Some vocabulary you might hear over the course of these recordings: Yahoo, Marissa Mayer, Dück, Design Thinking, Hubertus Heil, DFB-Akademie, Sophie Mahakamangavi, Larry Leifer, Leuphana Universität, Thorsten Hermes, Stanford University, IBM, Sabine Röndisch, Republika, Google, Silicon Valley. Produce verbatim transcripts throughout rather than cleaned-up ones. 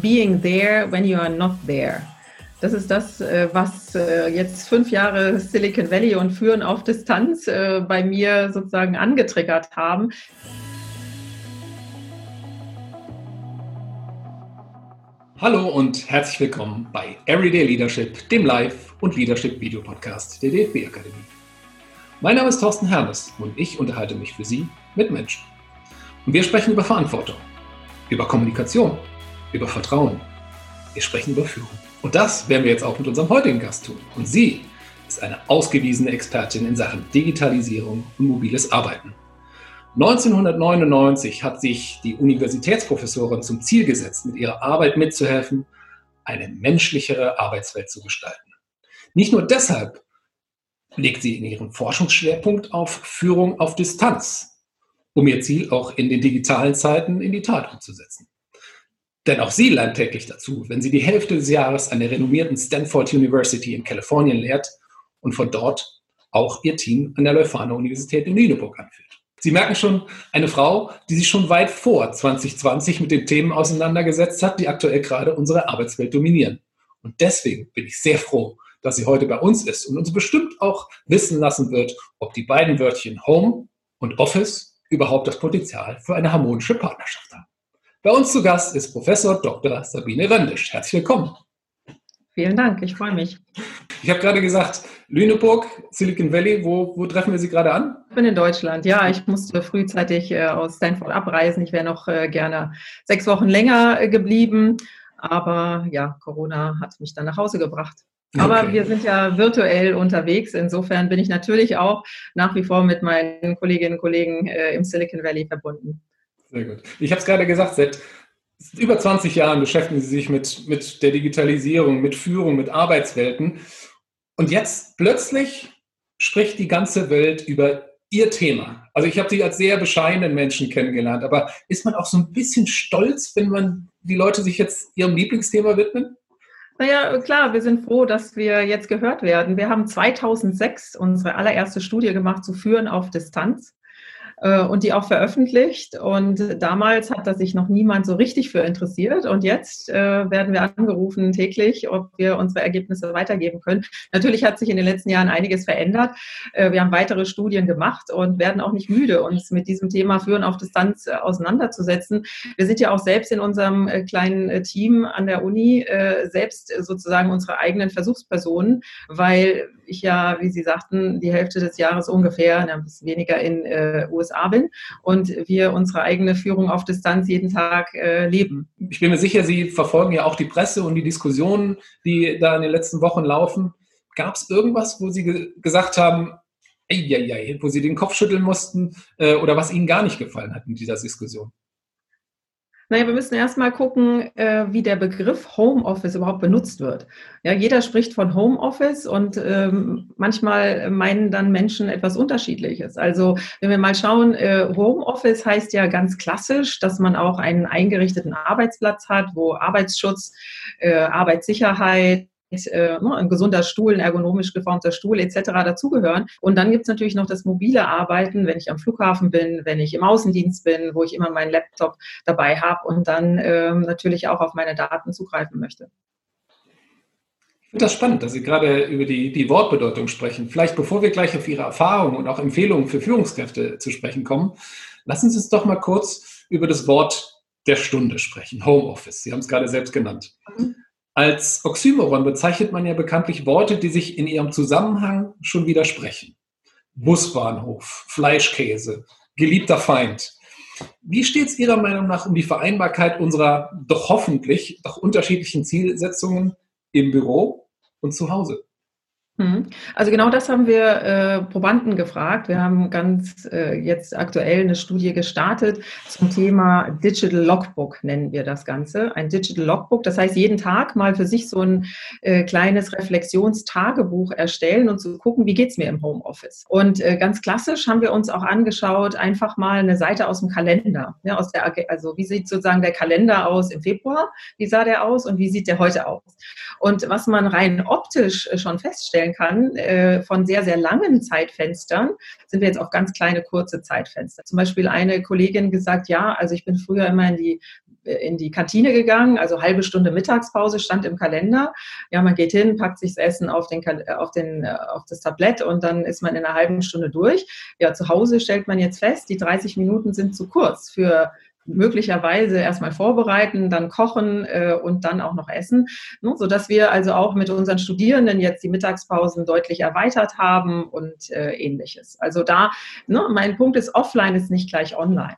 being there when you are not there. Das ist das, was jetzt fünf Jahre Silicon Valley und Führen auf Distanz bei mir sozusagen angetriggert haben. Hallo und herzlich willkommen bei Everyday Leadership, dem Live- und Leadership-Video-Podcast der D F B-Akademie. Mein Name ist Thorsten Hermes und ich unterhalte mich für Sie mit Menschen. Und wir sprechen über Verantwortung, über Kommunikation, über Vertrauen. Wir sprechen über Führung. Und das werden wir jetzt auch mit unserem heutigen Gast tun. Und sie ist eine ausgewiesene Expertin in Sachen Digitalisierung und mobiles Arbeiten. neunzehnhundertneunundneunzig hat sich die Universitätsprofessorin zum Ziel gesetzt, mit ihrer Arbeit mitzuhelfen, eine menschlichere Arbeitswelt zu gestalten. Nicht nur deshalb legt sie in ihrem Forschungsschwerpunkt auf Führung auf Distanz, um ihr Ziel auch in den digitalen Zeiten in die Tat umzusetzen. Denn auch sie lernt täglich dazu, wenn sie die Hälfte des Jahres an der renommierten Stanford University in Kalifornien lehrt und von dort auch ihr Team an der Leuphana Universität in Lüneburg anführt. Sie merken schon, eine Frau, die sich schon weit vor zwanzig zwanzig mit den Themen auseinandergesetzt hat, die aktuell gerade unsere Arbeitswelt dominieren. Und deswegen bin ich sehr froh, dass sie heute bei uns ist und uns bestimmt auch wissen lassen wird, ob die beiden Wörtchen Home und Office überhaupt das Potenzial für eine harmonische Partnerschaft haben. Bei uns zu Gast ist Professor Doktor Sabine Röndisch. Herzlich willkommen. Vielen Dank, ich freue mich. Ich habe gerade gesagt, Lüneburg, Silicon Valley, wo, wo treffen wir Sie gerade an? Ich bin in Deutschland, ja. Ich musste frühzeitig aus Stanford abreisen. Ich wäre noch gerne sechs Wochen länger geblieben. Aber ja, Corona hat mich dann nach Hause gebracht. Aber okay, wir sind ja virtuell unterwegs. Insofern bin ich natürlich auch nach wie vor mit meinen Kolleginnen und Kollegen im Silicon Valley verbunden. Sehr gut. Ich habe es gerade gesagt, seit über zwanzig Jahren beschäftigen Sie sich mit, mit der Digitalisierung, mit Führung, mit Arbeitswelten. Und jetzt plötzlich spricht die ganze Welt über Ihr Thema. Also ich habe Sie als sehr bescheidenen Menschen kennengelernt, aber ist man auch so ein bisschen stolz, wenn man die Leute sich jetzt ihrem Lieblingsthema widmen? Naja, klar, wir sind froh, dass wir jetzt gehört werden. Wir haben zweitausendsechs unsere allererste Studie gemacht zu Führen auf Distanz und die auch veröffentlicht. Und damals hat das sich noch niemand so richtig für interessiert. Und jetzt äh, werden wir angerufen täglich, ob wir unsere Ergebnisse weitergeben können. Natürlich hat sich in den letzten Jahren einiges verändert. Äh, wir haben weitere Studien gemacht und werden auch nicht müde, uns mit diesem Thema Führen auf Distanz äh, auseinanderzusetzen. Wir sind ja auch selbst in unserem äh, kleinen äh, Team an der Uni äh, selbst äh, sozusagen unsere eigenen Versuchspersonen, weil ich ja, wie Sie sagten, die Hälfte des Jahres ungefähr, ein bisschen weniger in äh, U S A bin und wir unsere eigene Führung auf Distanz jeden Tag äh, leben. Ich bin mir sicher, Sie verfolgen ja auch die Presse und die Diskussionen, die da in den letzten Wochen laufen. Gab es irgendwas, wo Sie ge- gesagt haben, ei, ei, ei, wo Sie den Kopf schütteln mussten äh, oder was Ihnen gar nicht gefallen hat in dieser Diskussion? Naja, wir müssen erstmal gucken, wie der Begriff Homeoffice überhaupt benutzt wird. Ja, jeder spricht von Homeoffice und ähm, manchmal meinen dann Menschen etwas Unterschiedliches. Also wenn wir mal schauen, äh, Homeoffice heißt ja ganz klassisch, dass man auch einen eingerichteten Arbeitsplatz hat, wo Arbeitsschutz, äh, Arbeitssicherheit, ein gesunder Stuhl, ein ergonomisch geformter Stuhl et cetera dazugehören. Und dann gibt es natürlich noch das mobile Arbeiten, wenn ich am Flughafen bin, wenn ich im Außendienst bin, wo ich immer meinen Laptop dabei habe und dann ähm, natürlich auch auf meine Daten zugreifen möchte. Ich finde das spannend, dass Sie gerade über die, die Wortbedeutung sprechen. Vielleicht bevor wir gleich auf Ihre Erfahrungen und auch Empfehlungen für Führungskräfte zu sprechen kommen, lassen Sie uns doch mal kurz über das Wort der Stunde sprechen, Homeoffice. Sie haben es gerade selbst genannt. Mhm. Als Oxymoron bezeichnet man ja bekanntlich Worte, die sich in ihrem Zusammenhang schon widersprechen. Busbahnhof, Fleischkäse, geliebter Feind. Wie steht es Ihrer Meinung nach um die Vereinbarkeit unserer doch hoffentlich doch unterschiedlichen Zielsetzungen im Büro und zu Hause? Also genau das haben wir äh, Probanden gefragt. Wir haben ganz äh, jetzt aktuell eine Studie gestartet zum Thema Digital Logbook, nennen wir das Ganze. Ein Digital Logbook, das heißt jeden Tag mal für sich so ein äh, kleines Reflexionstagebuch erstellen und zu gucken, wie geht's mir im Homeoffice. Und äh, ganz klassisch haben wir uns auch angeschaut, einfach mal eine Seite aus dem Kalender. Ja, aus der, also wie sieht sozusagen der Kalender aus im Februar? Wie sah der aus und wie sieht der heute aus? Und was man rein optisch schon feststellt, kann, von sehr, sehr langen Zeitfenstern sind wir jetzt auf ganz kleine, kurze Zeitfenster. Zum Beispiel eine Kollegin gesagt, ja, also ich bin früher immer in die in die Kantine gegangen, also halbe Stunde Mittagspause stand im Kalender. Ja, man geht hin, packt sich das Essen auf, den, auf, den, auf das Tablett und dann ist man in einer halben Stunde durch. Ja, zu Hause stellt man jetzt fest, die dreißig Minuten sind zu kurz für möglicherweise erstmal vorbereiten, dann kochen äh, und dann auch noch essen, ne, sodass wir also auch mit unseren Studierenden jetzt die Mittagspausen deutlich erweitert haben und äh, ähnliches. Also da, ne, mein Punkt ist, offline ist nicht gleich online.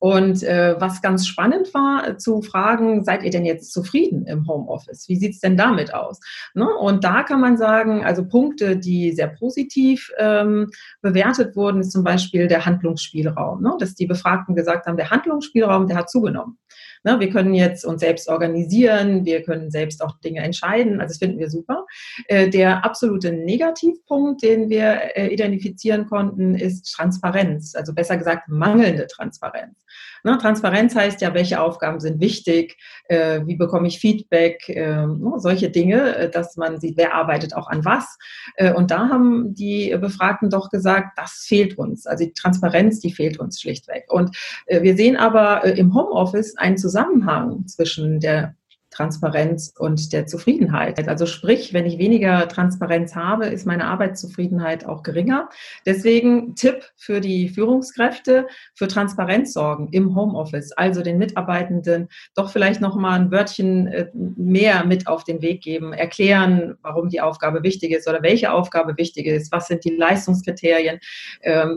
Und äh, was ganz spannend war, äh, zu fragen, seid ihr denn jetzt zufrieden im Homeoffice? Wie sieht's denn damit aus? Ne? Und da kann man sagen, also Punkte, die sehr positiv ähm, bewertet wurden, ist zum Beispiel der Handlungsspielraum. Ne? Dass die Befragten gesagt haben, der Handlungsspielraum, der hat zugenommen. Ne? Wir können jetzt uns selbst organisieren, wir können selbst auch Dinge entscheiden, also das finden wir super. Äh, der absolute Negativpunkt, den wir äh, identifizieren konnten, ist Transparenz, also besser gesagt mangelnde Transparenz. Ne, Transparenz heißt ja, welche Aufgaben sind wichtig, äh, wie bekomme ich Feedback, äh, no, solche Dinge, dass man sieht, wer arbeitet auch an was. Äh, und da haben die Befragten doch gesagt, das fehlt uns. Also die Transparenz, die fehlt uns schlichtweg. Und äh, wir sehen aber äh, im Homeoffice einen Zusammenhang zwischen der Transparenz und der Zufriedenheit. Also sprich, wenn ich weniger Transparenz habe, ist meine Arbeitszufriedenheit auch geringer. Deswegen Tipp für die Führungskräfte, für Transparenz sorgen im Homeoffice, also den Mitarbeitenden doch vielleicht nochmal ein Wörtchen mehr mit auf den Weg geben, erklären, warum die Aufgabe wichtig ist oder welche Aufgabe wichtig ist, was sind die Leistungskriterien,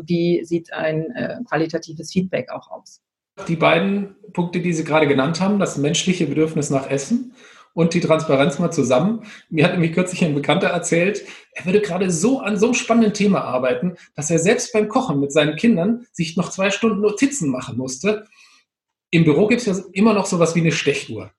wie sieht ein qualitatives Feedback auch aus. Die beiden Punkte, die Sie gerade genannt haben, das menschliche Bedürfnis nach Essen und die Transparenz mal zusammen. Mir hat nämlich kürzlich ein Bekannter erzählt, er würde gerade so an so einem spannenden Thema arbeiten, dass er selbst beim Kochen mit seinen Kindern sich noch zwei Stunden Notizen machen musste. Im Büro gibt es ja immer noch sowas wie eine Stechuhr.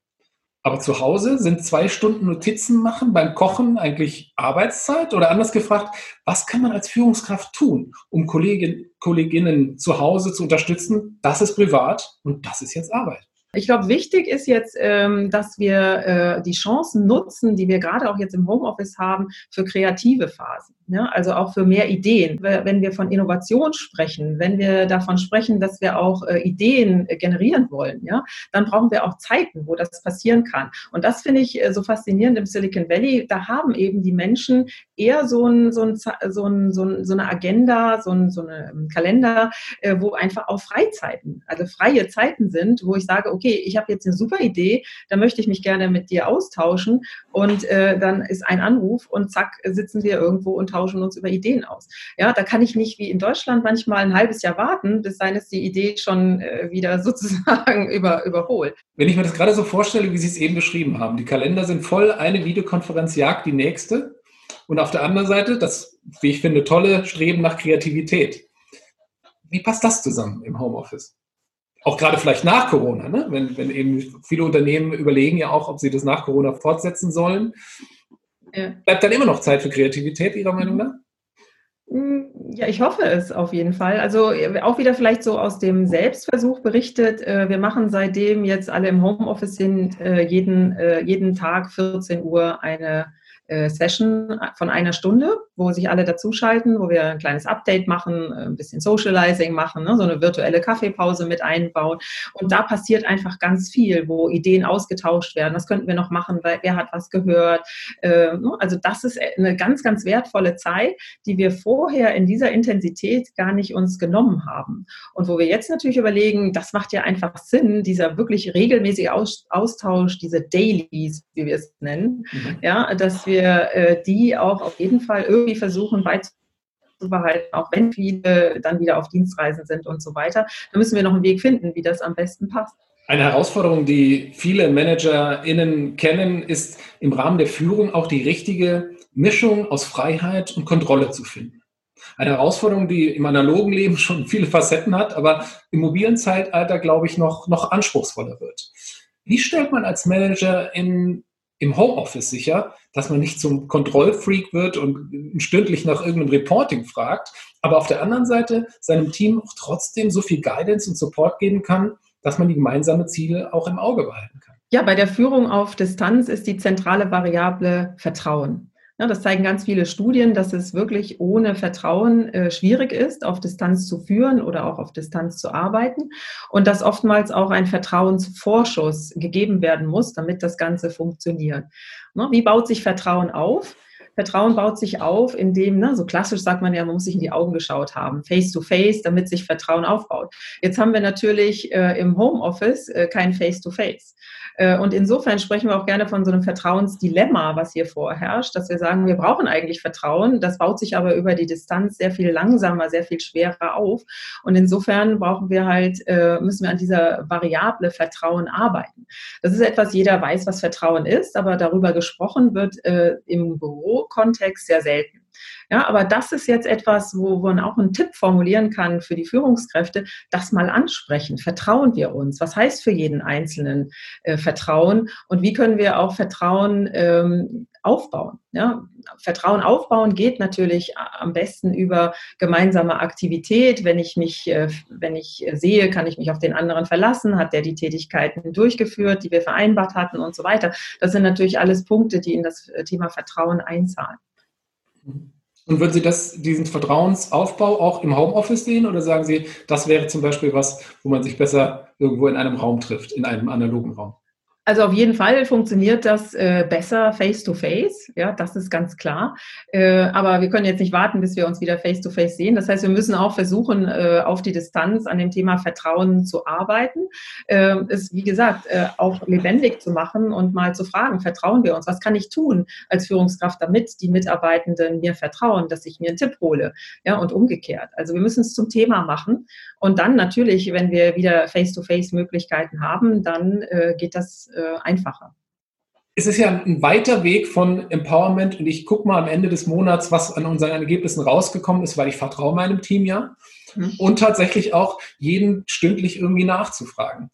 Aber zu Hause sind zwei Stunden Notizen machen beim Kochen eigentlich Arbeitszeit? Oder anders gefragt, was kann man als Führungskraft tun, um Kolleginnen, Kolleginnen zu Hause zu unterstützen? Das ist privat und das ist jetzt Arbeit. Ich glaube, wichtig ist jetzt, dass wir die Chancen nutzen, die wir gerade auch jetzt im Homeoffice haben, für kreative Phasen. Ja, also auch für mehr Ideen. Wenn wir von Innovation sprechen, wenn wir davon sprechen, dass wir auch äh, Ideen äh, generieren wollen, ja, dann brauchen wir auch Zeiten, wo das passieren kann. Und das finde ich äh, so faszinierend im Silicon Valley. Da haben eben die Menschen eher so, ein, so, ein, so, ein, so, ein, so eine Agenda, so ein so einen Kalender, äh, wo einfach auch Freizeiten, also freie Zeiten sind, wo ich sage, okay, ich habe jetzt eine super Idee, da möchte ich mich gerne mit dir austauschen. Und äh, dann ist ein Anruf und zack, sitzen wir irgendwo und tauschen uns über Ideen aus. Ja, da kann ich nicht wie in Deutschland manchmal ein halbes Jahr warten, bis dann ist die Idee schon äh, wieder sozusagen über, überholt. Wenn ich mir das gerade so vorstelle, wie Sie es eben beschrieben haben, die Kalender sind voll, eine Videokonferenz jagt die nächste und auf der anderen Seite das, wie ich finde, tolle Streben nach Kreativität. Wie passt das zusammen im Homeoffice? Auch gerade vielleicht nach Corona, ne? wenn, wenn eben viele Unternehmen überlegen ja auch, ob sie das nach Corona fortsetzen sollen. Ja. Bleibt dann immer noch Zeit für Kreativität, Ihrer Meinung nach? Ja, ich hoffe es auf jeden Fall. Also auch wieder vielleicht so aus dem Selbstversuch berichtet. Wir machen seitdem jetzt alle im Homeoffice sind jeden, jeden Tag vierzehn Uhr eine Session von einer Stunde, wo sich alle dazuschalten, wo wir ein kleines Update machen, ein bisschen Socializing machen, ne, so eine virtuelle Kaffeepause mit einbauen. Und da passiert einfach ganz viel, wo Ideen ausgetauscht werden. Was könnten wir noch machen? Wer hat was gehört? Also das ist eine ganz, ganz wertvolle Zeit, die wir vorher in dieser Intensität gar nicht uns genommen haben. Und wo wir jetzt natürlich überlegen, das macht ja einfach Sinn, dieser wirklich regelmäßige Austausch, diese Dailies, wie wir es nennen, mhm. ja, dass wir die auch auf jeden Fall irgendwie versuchen beizubehalten, auch wenn viele dann wieder auf Dienstreisen sind und so weiter. Da müssen wir noch einen Weg finden, wie das am besten passt. Eine Herausforderung, die viele ManagerInnen kennen, ist im Rahmen der Führung auch die richtige Mischung aus Freiheit und Kontrolle zu finden. Eine Herausforderung, die im analogen Leben schon viele Facetten hat, aber im mobilen Zeitalter, glaube ich, noch, noch anspruchsvoller wird. Wie stellt man als Manager in im Homeoffice sicher, dass man nicht zum Kontrollfreak wird und stündlich nach irgendeinem Reporting fragt, aber auf der anderen Seite seinem Team auch trotzdem so viel Guidance und Support geben kann, dass man die gemeinsamen Ziele auch im Auge behalten kann? Ja, bei der Führung auf Distanz ist die zentrale Variable Vertrauen. Ja, das zeigen ganz viele Studien, dass es wirklich ohne Vertrauen äh, schwierig ist, auf Distanz zu führen oder auch auf Distanz zu arbeiten und dass oftmals auch ein Vertrauensvorschuss gegeben werden muss, damit das Ganze funktioniert. Ne? Wie baut sich Vertrauen auf? Vertrauen baut sich auf, indem, ne, so klassisch sagt man ja, man muss sich in die Augen geschaut haben, face-to-face, damit sich Vertrauen aufbaut. Jetzt haben wir natürlich äh, im Homeoffice äh, kein face-to-face. Äh, und insofern sprechen wir auch gerne von so einem Vertrauensdilemma, was hier vorherrscht, dass wir sagen, wir brauchen eigentlich Vertrauen, das baut sich aber über die Distanz sehr viel langsamer, sehr viel schwerer auf. Und insofern brauchen wir halt, äh, müssen wir an dieser Variable Vertrauen arbeiten. Das ist etwas, jeder weiß, was Vertrauen ist, aber darüber gesprochen wird äh, im Büro Kontext sehr selten. Ja, aber das ist jetzt etwas, wo man auch einen Tipp formulieren kann für die Führungskräfte, das mal ansprechen. Vertrauen wir uns? Was heißt für jeden Einzelnen äh, Vertrauen? Und wie können wir auch Vertrauen ähm, aufbauen? Ja, Vertrauen aufbauen geht natürlich am besten über gemeinsame Aktivität. Wenn ich mich, äh, wenn ich sehe, kann ich mich auf den anderen verlassen? Hat der die Tätigkeiten durchgeführt, die wir vereinbart hatten und so weiter? Das sind natürlich alles Punkte, die in das Thema Vertrauen einzahlen. Und würden Sie das, diesen Vertrauensaufbau auch im Homeoffice sehen oder sagen Sie, das wäre zum Beispiel was, wo man sich besser irgendwo in einem Raum trifft, in einem analogen Raum? Also auf jeden Fall funktioniert das äh, besser face-to-face, ja, das ist ganz klar. Äh, aber wir können jetzt nicht warten, bis wir uns wieder face-to-face sehen. Das heißt, wir müssen auch versuchen, äh, auf die Distanz an dem Thema Vertrauen zu arbeiten. Äh, es, wie gesagt, äh, auch lebendig zu machen und mal zu fragen, vertrauen wir uns? Was kann ich tun als Führungskraft, damit die Mitarbeitenden mir vertrauen, dass ich mir einen Tipp hole? Ja, und umgekehrt. Also wir müssen es zum Thema machen. Und dann natürlich, wenn wir wieder face-to-face-Möglichkeiten haben, dann äh, geht das einfacher. Es ist ja ein weiter Weg von Empowerment und ich gucke mal am Ende des Monats, was an unseren Ergebnissen rausgekommen ist, weil ich vertraue meinem Team ja mhm. und tatsächlich auch jeden stündlich irgendwie nachzufragen.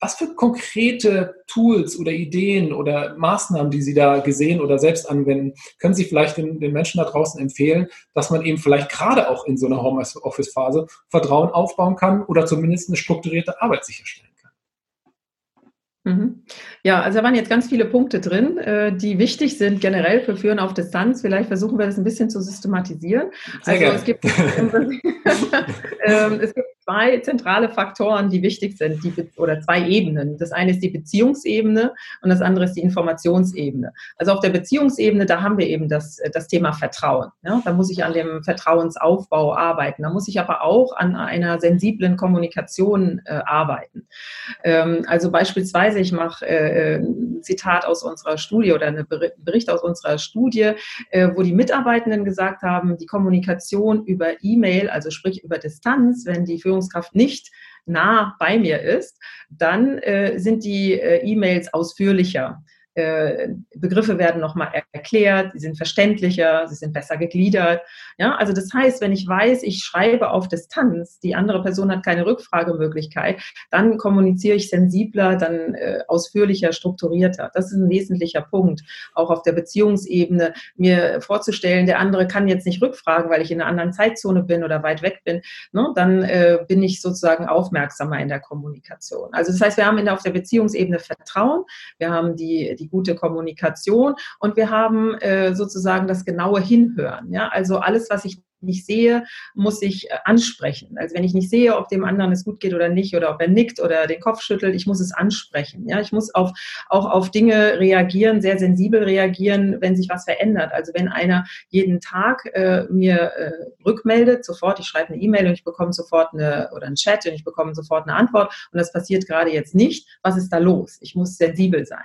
Was für konkrete Tools oder Ideen oder Maßnahmen, die Sie da gesehen oder selbst anwenden, können Sie vielleicht den, den Menschen da draußen empfehlen, dass man eben vielleicht gerade auch in so einer Homeoffice-Phase Vertrauen aufbauen kann oder zumindest eine strukturierte Arbeit sicherstellen? Ja, also da waren jetzt ganz viele Punkte drin, die wichtig sind generell für Führen auf Distanz. Vielleicht versuchen wir das ein bisschen zu systematisieren. Also es gibt, es gibt zwei zentrale Faktoren, die wichtig sind, die, oder zwei Ebenen. Das eine ist die Beziehungsebene und das andere ist die Informationsebene. Also auf der Beziehungsebene, da haben wir eben das, das Thema Vertrauen. Ja, da muss ich an dem Vertrauensaufbau arbeiten. Da muss ich aber auch an einer sensiblen Kommunikation äh, arbeiten. Ähm, also beispielsweise ich mache äh, ein Zitat aus unserer Studie oder einen Bericht aus unserer Studie, äh, wo die Mitarbeitenden gesagt haben, die Kommunikation über E-Mail, also sprich über Distanz, wenn die Führungskraft nicht nah bei mir ist, dann äh, sind die äh, E-Mails ausführlicher. Begriffe werden nochmal erklärt, sie sind verständlicher, sie sind besser gegliedert. Ja, also das heißt, wenn ich weiß, ich schreibe auf Distanz, die andere Person hat keine Rückfragemöglichkeit, dann kommuniziere ich sensibler, dann äh, ausführlicher, strukturierter. Das ist ein wesentlicher Punkt, auch auf der Beziehungsebene, mir vorzustellen, der andere kann jetzt nicht rückfragen, weil ich in einer anderen Zeitzone bin oder weit weg bin, ne? Dann äh, bin ich sozusagen aufmerksamer in der Kommunikation. Also das heißt, wir haben in der, auf der Beziehungsebene Vertrauen, wir haben die, die gute Kommunikation und wir haben äh, sozusagen das genaue Hinhören. Ja? Also alles, was ich nicht sehe, muss ich äh, ansprechen. Also wenn ich nicht sehe, ob dem anderen es gut geht oder nicht oder ob er nickt oder den Kopf schüttelt, ich muss es ansprechen. Ja? Ich muss auf, auch auf Dinge reagieren, sehr sensibel reagieren, wenn sich was verändert. Also wenn einer jeden Tag äh, mir äh, rückmeldet, sofort, ich schreibe eine E-Mail und ich bekomme sofort eine, oder einen Chat und ich bekomme sofort eine Antwort und das passiert gerade jetzt nicht, was ist da los? Ich muss sensibel sein.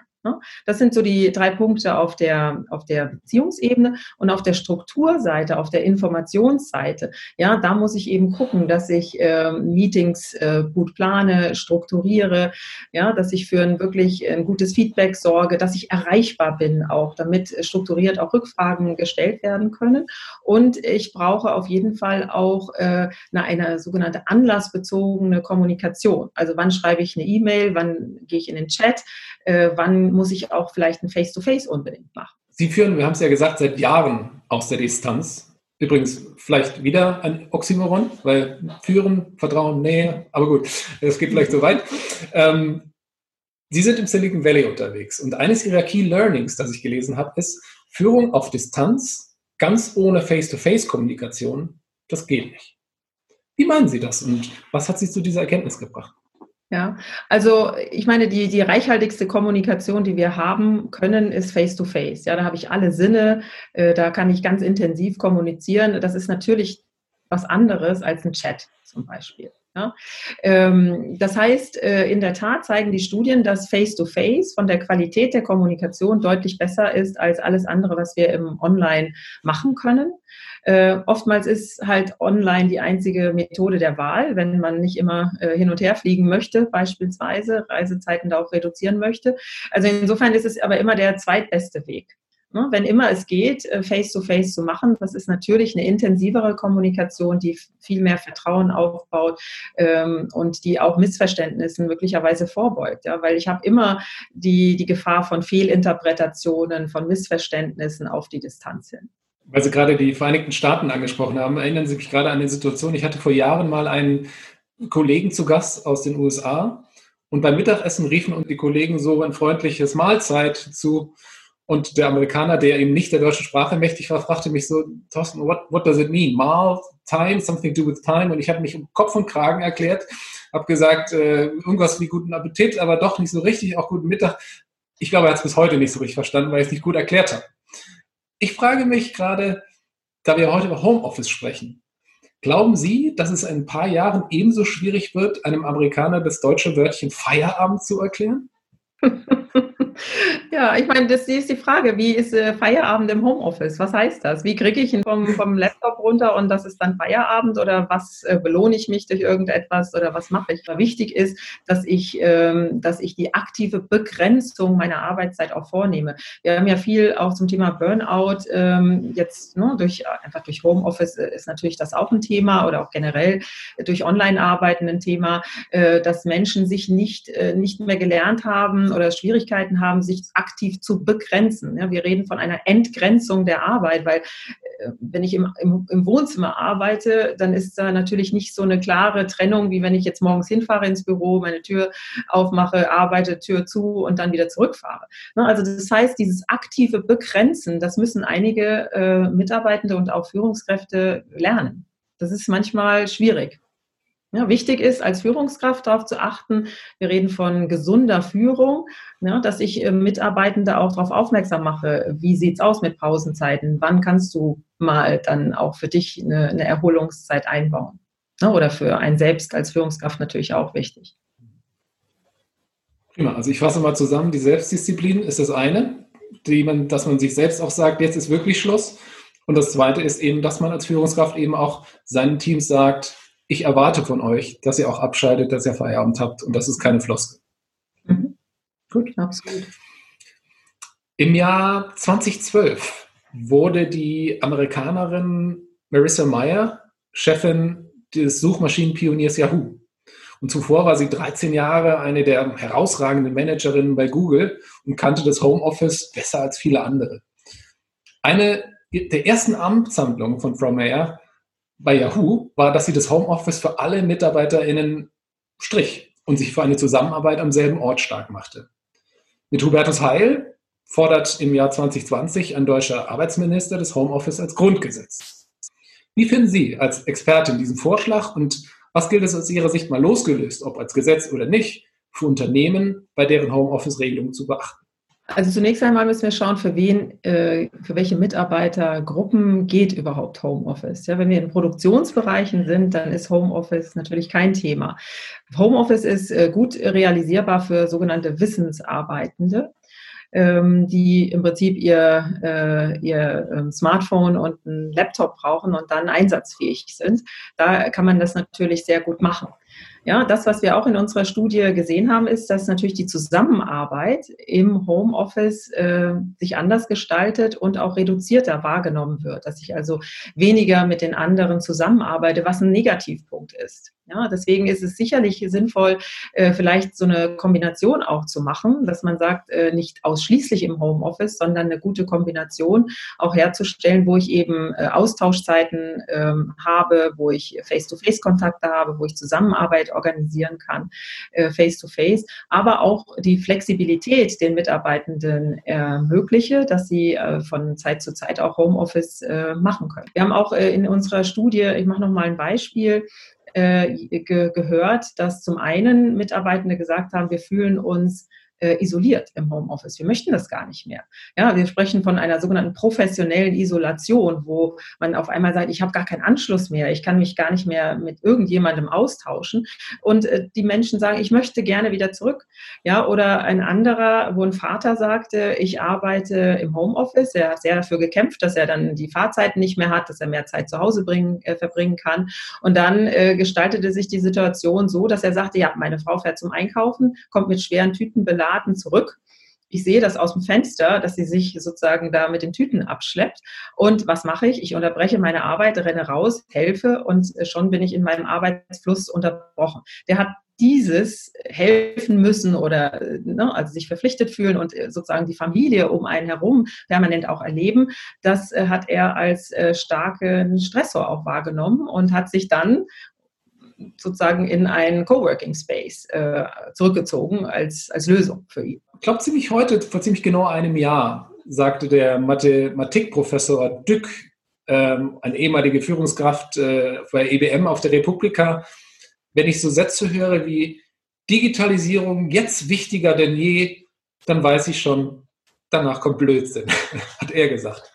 Das sind so die drei Punkte auf der, auf der Beziehungsebene und auf der Strukturseite, auf der Informationsseite. Ja, da muss ich eben gucken, dass ich äh, Meetings äh, gut plane, strukturiere, ja, dass ich für ein wirklich ein gutes Feedback sorge, dass ich erreichbar bin auch, damit strukturiert auch Rückfragen gestellt werden können. Und ich brauche auf jeden Fall auch äh, eine, eine sogenannte anlassbezogene Kommunikation. Also wann schreibe ich eine E-Mail, wann gehe ich in den Chat, äh, wann muss ich auch vielleicht ein Face-to-Face unbedingt machen. Sie führen, wir haben es ja gesagt, seit Jahren aus der Distanz. Übrigens vielleicht wieder ein Oxymoron, weil Führen, Vertrauen, Nähe, aber gut, es geht vielleicht so weit. Ähm, Sie sind im Silicon Valley unterwegs und eines Ihrer Key Learnings, das ich gelesen habe, ist, Führung auf Distanz, ganz ohne Face-to-Face-Kommunikation, das geht nicht. Wie meinen Sie das und was hat Sie zu dieser Erkenntnis gebracht? Ja, also ich meine, die, die reichhaltigste Kommunikation, die wir haben können, ist Face-to-Face. Ja, da habe ich alle Sinne, äh, da kann ich ganz intensiv kommunizieren. Das ist natürlich was anderes als ein Chat zum Beispiel. Ja? Ähm, das heißt, äh, in der Tat zeigen die Studien, dass Face-to-Face von der Qualität der Kommunikation deutlich besser ist als alles andere, was wir im Online machen können. Äh, oftmals ist halt online die einzige Methode der Wahl, wenn man nicht immer äh, hin und her fliegen möchte, beispielsweise Reisezeiten darauf reduzieren möchte. Also insofern ist es aber immer der zweitbeste Weg. Ne? Wenn immer es geht, äh, Face-to-Face zu machen, das ist natürlich eine intensivere Kommunikation, die viel mehr Vertrauen aufbaut ähm, und die auch Missverständnissen möglicherweise vorbeugt. Ja? Weil ich habe immer die, die Gefahr von Fehlinterpretationen, von Missverständnissen auf die Distanz hin. Weil Sie gerade die Vereinigten Staaten angesprochen haben, erinnern Sie mich gerade an eine Situation. Ich hatte vor Jahren mal einen Kollegen zu Gast aus den U S A und beim Mittagessen riefen uns die Kollegen so ein freundliches Mahlzeit zu und der Amerikaner, der eben nicht der deutschen Sprache mächtig war, fragte mich so, Thorsten, what, what does it mean? Mal, time, something to do with time? Und ich habe mich um Kopf und Kragen erklärt, habe gesagt, äh, irgendwas wie guten Appetit, aber doch nicht so richtig, auch guten Mittag. Ich glaube, er hat es bis heute nicht so richtig verstanden, weil ich es nicht gut erklärt habe. Ich frage mich gerade, da wir heute über Homeoffice sprechen, glauben Sie, dass es in ein paar Jahren ebenso schwierig wird, einem Amerikaner das deutsche Wörtchen Feierabend zu erklären? Ja, ich meine, das ist die Frage, wie ist Feierabend im Homeoffice? Was heißt das? Wie kriege ich ihn vom, vom Laptop runter und das ist dann Feierabend oder was äh, belohne ich mich durch irgendetwas oder was mache ich? Aber wichtig ist, dass ich, ähm, dass ich die aktive Begrenzung meiner Arbeitszeit auch vornehme. Wir haben ja viel auch zum Thema Burnout ähm, jetzt, ne, durch, einfach durch Homeoffice ist natürlich das auch ein Thema oder auch generell durch Online-Arbeiten ein Thema, äh, dass Menschen sich nicht, äh, nicht mehr gelernt haben oder Schwierigkeiten haben, sich aktiv zu begrenzen. Ja, wir reden von einer Entgrenzung der Arbeit, weil äh, wenn ich im, im, im Wohnzimmer arbeite, dann ist da natürlich nicht so eine klare Trennung, wie wenn ich jetzt morgens hinfahre ins Büro, meine Tür aufmache, arbeite, Tür zu und dann wieder zurückfahre. Ne, also das heißt, dieses aktive Begrenzen, das müssen einige äh, Mitarbeitende und auch Führungskräfte lernen. Das ist manchmal schwierig. Ja, wichtig ist, als Führungskraft darauf zu achten, wir reden von gesunder Führung, ja, dass ich äh, Mitarbeitende auch darauf aufmerksam mache, wie sieht es aus mit Pausenzeiten, wann kannst du mal dann auch für dich eine, eine Erholungszeit einbauen, ja, oder für einen selbst als Führungskraft natürlich auch wichtig. Prima, also ich fasse mal zusammen, die Selbstdisziplin ist das eine, die man, dass man sich selbst auch sagt, jetzt ist wirklich Schluss, und das zweite ist eben, dass man als Führungskraft eben auch seinen Teams sagt, ich erwarte von euch, dass ihr auch abschaltet, dass ihr Feierabend habt und das ist keine Floskel. Mhm. Gut, absolut. Im Jahr zweitausendzwölf wurde die Amerikanerin Marissa Mayer Chefin des Suchmaschinenpioniers Yahoo. Und zuvor war sie dreizehn Jahre eine der herausragenden Managerinnen bei Google und kannte das Homeoffice besser als viele andere. Eine der ersten Amtshandlungen von Frau Mayer bei Yahoo war, dass sie das Homeoffice für alle MitarbeiterInnen strich und sich für eine Zusammenarbeit am selben Ort stark machte. Mit Hubertus Heil fordert im Jahr zweitausendzwanzig ein deutscher Arbeitsminister das Homeoffice als Grundgesetz. Wie finden Sie als Expertin diesen Vorschlag und was gilt es aus Ihrer Sicht mal losgelöst, ob als Gesetz oder nicht, für Unternehmen, bei deren Homeoffice-Regelungen zu beachten? Also zunächst einmal müssen wir schauen, für wen, für welche Mitarbeitergruppen geht überhaupt Homeoffice. Ja, wenn wir in Produktionsbereichen sind, dann ist Homeoffice natürlich kein Thema. Homeoffice ist gut realisierbar für sogenannte Wissensarbeitende, die im Prinzip ihr, ihr Smartphone und einen Laptop brauchen und dann einsatzfähig sind. Da kann man das natürlich sehr gut machen. Ja, das, was wir auch in unserer Studie gesehen haben, ist, dass natürlich die Zusammenarbeit im Homeoffice äh, sich anders gestaltet und auch reduzierter wahrgenommen wird, dass ich also weniger mit den anderen zusammenarbeite, was ein Negativpunkt ist. Ja, deswegen ist es sicherlich sinnvoll, äh, vielleicht so eine Kombination auch zu machen, dass man sagt, äh, nicht ausschließlich im Homeoffice, sondern eine gute Kombination auch herzustellen, wo ich eben äh, Austauschzeiten äh, habe, wo ich Face-to-Face-Kontakte habe, wo ich Zusammenarbeit Arbeit organisieren kann, face-to-face, aber auch die Flexibilität den Mitarbeitenden ermögliche, dass sie von Zeit zu Zeit auch Homeoffice machen können. Wir haben auch in unserer Studie, ich mache nochmal ein Beispiel, gehört, dass zum einen Mitarbeitende gesagt haben, wir fühlen uns isoliert im Homeoffice. Wir möchten das gar nicht mehr. Ja, wir sprechen von einer sogenannten professionellen Isolation, wo man auf einmal sagt, ich habe gar keinen Anschluss mehr, ich kann mich gar nicht mehr mit irgendjemandem austauschen. Und die Menschen sagen, ich möchte gerne wieder zurück. Ja, oder ein anderer, wo ein Vater sagte, ich arbeite im Homeoffice. Er hat sehr dafür gekämpft, dass er dann die Fahrzeiten nicht mehr hat, dass er mehr Zeit zu Hause bringen, äh, verbringen kann. Und dann äh, gestaltete sich die Situation so, dass er sagte, ja, meine Frau fährt zum Einkaufen, kommt mit schweren Tüten beladen zurück. Ich sehe das aus dem Fenster, dass sie sich sozusagen da mit den Tüten abschleppt. Und was mache ich? Ich unterbreche meine Arbeit, renne raus, helfe und schon bin ich in meinem Arbeitsfluss unterbrochen. Der hat dieses helfen müssen oder ne, also sich verpflichtet fühlen und sozusagen die Familie um einen herum permanent auch erleben, das hat er als starken Stressor auch wahrgenommen und hat sich dann sozusagen in einen Coworking-Space äh, zurückgezogen als, als Lösung für ihn. Ich glaube, ziemlich heute, vor ziemlich genau einem Jahr, sagte der Mathematikprofessor Dück, ähm, eine ehemalige Führungskraft äh, bei I B M auf der Republika, wenn ich so Sätze höre wie Digitalisierung jetzt wichtiger denn je, dann weiß ich schon, danach kommt Blödsinn, hat er gesagt.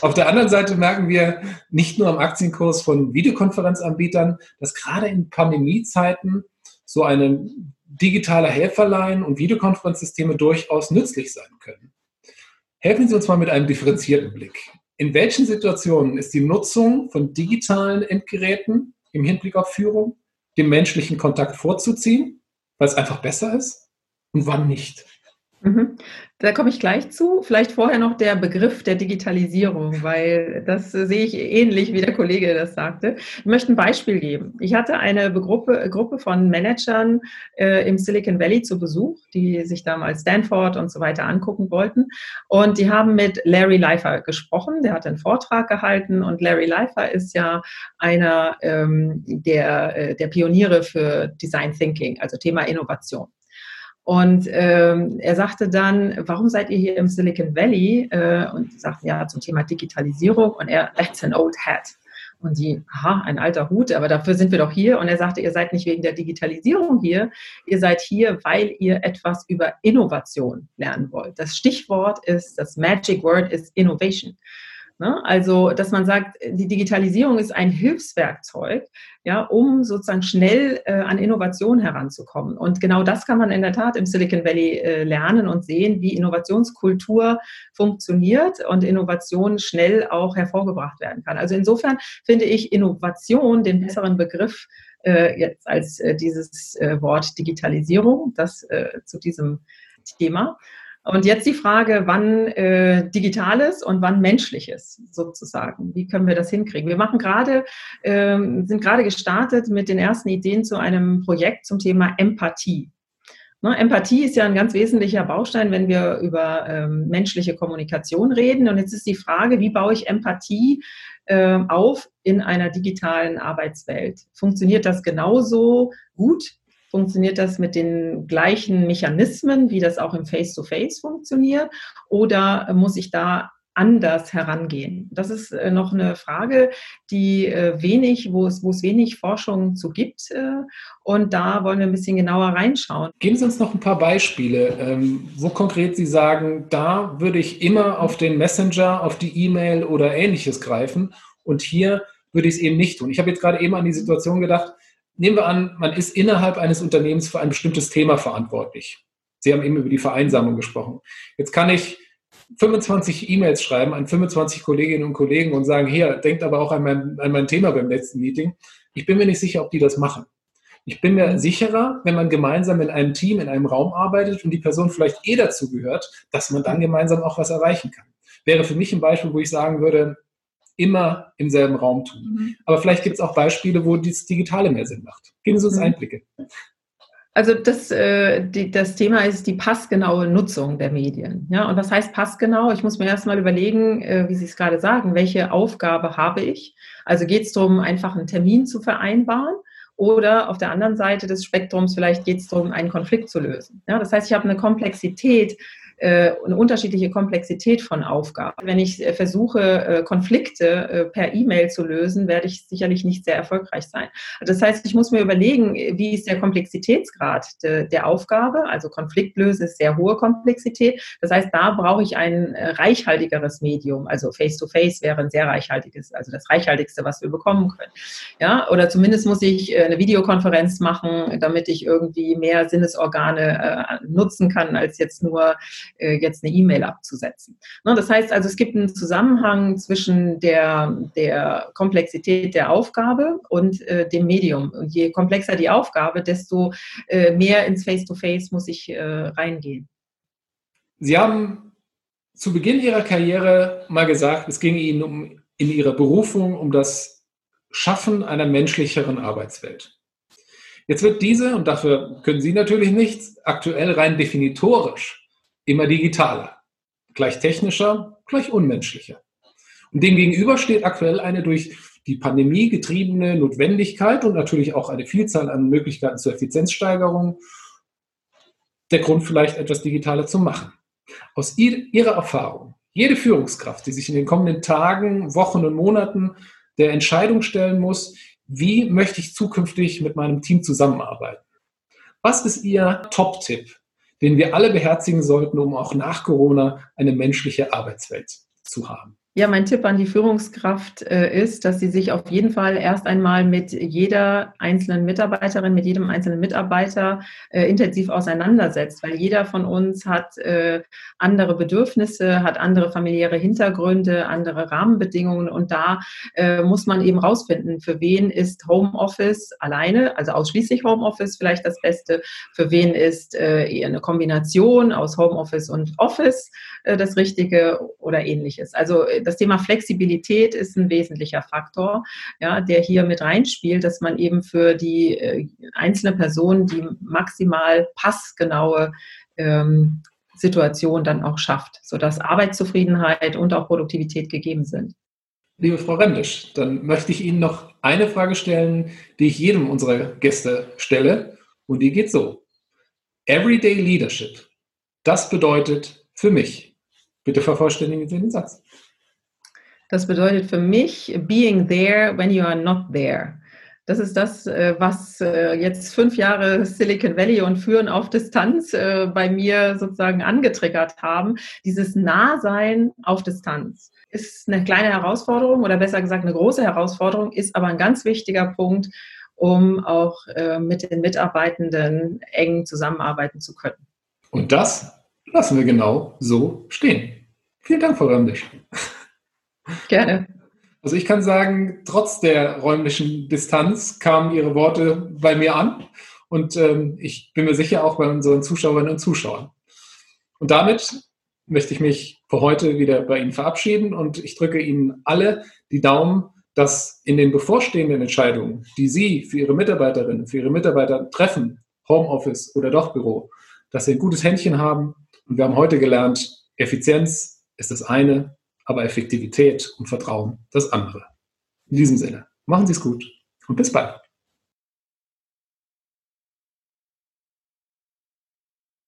Auf der anderen Seite merken wir nicht nur am Aktienkurs von Videokonferenzanbietern, dass gerade in Pandemiezeiten so eine digitale Helferlein und Videokonferenzsysteme durchaus nützlich sein können. Helfen Sie uns mal mit einem differenzierten Blick. In welchen Situationen ist die Nutzung von digitalen Endgeräten im Hinblick auf Führung dem menschlichen Kontakt vorzuziehen, weil es einfach besser ist, und wann nicht? Mhm. Da komme ich gleich zu. Vielleicht vorher noch der Begriff der Digitalisierung, weil das sehe ich ähnlich, wie der Kollege das sagte. Ich möchte ein Beispiel geben. Ich hatte eine Gruppe, Gruppe von Managern äh, im Silicon Valley zu Besuch, die sich damals Stanford und so weiter angucken wollten. Und die haben mit Larry Leifer gesprochen. Der hat einen Vortrag gehalten. Und Larry Leifer ist ja einer ähm, der, der Pioniere für Design Thinking, also Thema Innovation. Und ähm, er sagte dann, warum seid ihr hier im Silicon Valley? Äh, und sie sagten, ja, zum Thema Digitalisierung. Und er, that's an old hat. Und die, aha, ein alter Hut, aber dafür sind wir doch hier. Und er sagte, ihr seid nicht wegen der Digitalisierung hier, ihr seid hier, weil ihr etwas über Innovation lernen wollt. Das Stichwort ist, das Magic Word ist Innovation. Ne? Also, dass man sagt, die Digitalisierung ist ein Hilfswerkzeug, ja, um sozusagen schnell äh, an Innovation heranzukommen. Und genau das kann man in der Tat im Silicon Valley äh, lernen und sehen, wie Innovationskultur funktioniert und Innovation schnell auch hervorgebracht werden kann. Also insofern finde ich Innovation den besseren Begriff äh, jetzt als äh, dieses äh, Wort Digitalisierung, das äh, zu diesem Thema. Und jetzt die Frage, wann äh, Digitales und wann Menschliches sozusagen. Wie können wir das hinkriegen? Wir machen gerade, ähm, sind gerade gestartet mit den ersten Ideen zu einem Projekt zum Thema Empathie. Ne, Empathie ist ja ein ganz wesentlicher Baustein, wenn wir über ähm, menschliche Kommunikation reden. Und jetzt ist die Frage, wie baue ich Empathie äh, auf in einer digitalen Arbeitswelt? Funktioniert das genauso gut? Funktioniert das mit den gleichen Mechanismen, wie das auch im Face-to-Face funktioniert? Oder muss ich da anders herangehen? Das ist noch eine Frage, die wenig, wo es, wo es wenig Forschung zu gibt. Und da wollen wir ein bisschen genauer reinschauen. Geben Sie uns noch ein paar Beispiele, wo konkret Sie sagen, da würde ich immer auf den Messenger, auf die E-Mail oder Ähnliches greifen. Und hier würde ich es eben nicht tun. Ich habe jetzt gerade eben an die Situation gedacht. Nehmen wir an, man ist innerhalb eines Unternehmens für ein bestimmtes Thema verantwortlich. Sie haben eben über die Vereinsamung gesprochen. Jetzt kann ich fünfundzwanzig E-Mails schreiben an fünfundzwanzig Kolleginnen und Kollegen und sagen, hier, denkt aber auch an mein, an mein Thema beim letzten Meeting. Ich bin mir nicht sicher, ob die das machen. Ich bin mir sicherer, wenn man gemeinsam in einem Team, in einem Raum arbeitet und die Person vielleicht eh dazu gehört, dass man dann gemeinsam auch was erreichen kann. Wäre für mich ein Beispiel, wo ich sagen würde, immer im selben Raum tun. Mhm. Aber vielleicht gibt es auch Beispiele, wo das Digitale mehr Sinn macht. Geben Sie uns Einblicke. Also das, äh, die, das Thema ist die passgenaue Nutzung der Medien. Ja, und was heißt passgenau? Ich muss mir erstmal überlegen, äh, wie Sie es gerade sagen, welche Aufgabe habe ich? Also geht es darum, einfach einen Termin zu vereinbaren? Oder auf der anderen Seite des Spektrums, vielleicht geht es darum, einen Konflikt zu lösen. Ja, das heißt, ich habe eine Komplexität, äh, eine unterschiedliche Komplexität von Aufgaben. Wenn ich äh, versuche, äh, Konflikte äh, per E-Mail zu lösen, werde ich sicherlich nicht sehr erfolgreich sein. Das heißt, ich muss mir überlegen, wie ist der Komplexitätsgrad de, der Aufgabe? Also Konfliktlösen ist sehr hohe Komplexität. Das heißt, da brauche ich ein äh, reichhaltigeres Medium. Also Face-to-Face wäre ein sehr reichhaltiges, also das reichhaltigste, was wir bekommen können. Ja, oder zumindest muss ich äh, eine Videokonferenz machen, damit ich irgendwie mehr Sinnesorgane äh, nutzen kann, als jetzt nur äh, jetzt eine E-Mail abzusetzen. Ne, das heißt also, es gibt einen Zusammenhang zwischen der, der Komplexität der Aufgabe und äh, dem Medium. Und je komplexer die Aufgabe, desto äh, mehr ins Face-to-Face muss ich äh, reingehen. Sie haben zu Beginn Ihrer Karriere mal gesagt, es ging Ihnen um, in Ihrer Berufung um das Schaffen einer menschlicheren Arbeitswelt. Jetzt wird diese, und dafür können Sie natürlich nichts, aktuell rein definitorisch immer digitaler, gleich technischer, gleich unmenschlicher. Und demgegenüber steht aktuell eine durch die Pandemie getriebene Notwendigkeit und natürlich auch eine Vielzahl an Möglichkeiten zur Effizienzsteigerung, der Grund vielleicht etwas digitaler zu machen. Aus Ihrer Erfahrung, jede Führungskraft, die sich in den kommenden Tagen, Wochen und Monaten der Entscheidung stellen muss, wie möchte ich zukünftig mit meinem Team zusammenarbeiten? Was ist Ihr Top-Tipp, den wir alle beherzigen sollten, um auch nach Corona eine menschliche Arbeitswelt zu haben? Ja, mein Tipp an die Führungskraft äh, ist, dass sie sich auf jeden Fall erst einmal mit jeder einzelnen Mitarbeiterin, mit jedem einzelnen Mitarbeiter äh, intensiv auseinandersetzt, weil jeder von uns hat äh, andere Bedürfnisse, hat andere familiäre Hintergründe, andere Rahmenbedingungen und da äh, muss man eben rausfinden, für wen ist Homeoffice alleine, also ausschließlich Homeoffice vielleicht das Beste, für wen ist äh, eher eine Kombination aus Homeoffice und Office äh, das Richtige oder Ähnliches. Also das Thema Flexibilität ist ein wesentlicher Faktor, ja, der hier mit reinspielt, dass man eben für die äh, einzelne Person die maximal passgenaue ähm, Situation dann auch schafft, sodass Arbeitszufriedenheit und auch Produktivität gegeben sind. Liebe Frau Röndisch, dann möchte ich Ihnen noch eine Frage stellen, die ich jedem unserer Gäste stelle und die geht so. Everyday Leadership, das bedeutet für mich, bitte vervollständigen Sie den Satz. Das bedeutet für mich, being there when you are not there. Das ist das, was jetzt fünf Jahre Silicon Valley und Führen auf Distanz bei mir sozusagen angetriggert haben. Dieses Nahsein auf Distanz ist eine kleine Herausforderung oder besser gesagt eine große Herausforderung, ist aber ein ganz wichtiger Punkt, um auch mit den Mitarbeitenden eng zusammenarbeiten zu können. Und das lassen wir genau so stehen. Vielen Dank, Frau Röndisch. Gerne. Also ich kann sagen, trotz der räumlichen Distanz kamen Ihre Worte bei mir an und ähm, ich bin mir sicher auch bei unseren Zuschauerinnen und Zuschauern. Und damit möchte ich mich für heute wieder bei Ihnen verabschieden und ich drücke Ihnen alle die Daumen, dass in den bevorstehenden Entscheidungen, die Sie für Ihre Mitarbeiterinnen, für Ihre Mitarbeiter treffen, Homeoffice oder doch Büro, dass Sie ein gutes Händchen haben. Und wir haben heute gelernt, Effizienz ist das eine, aber Effektivität und Vertrauen das andere. In diesem Sinne, machen Sie es gut und bis bald.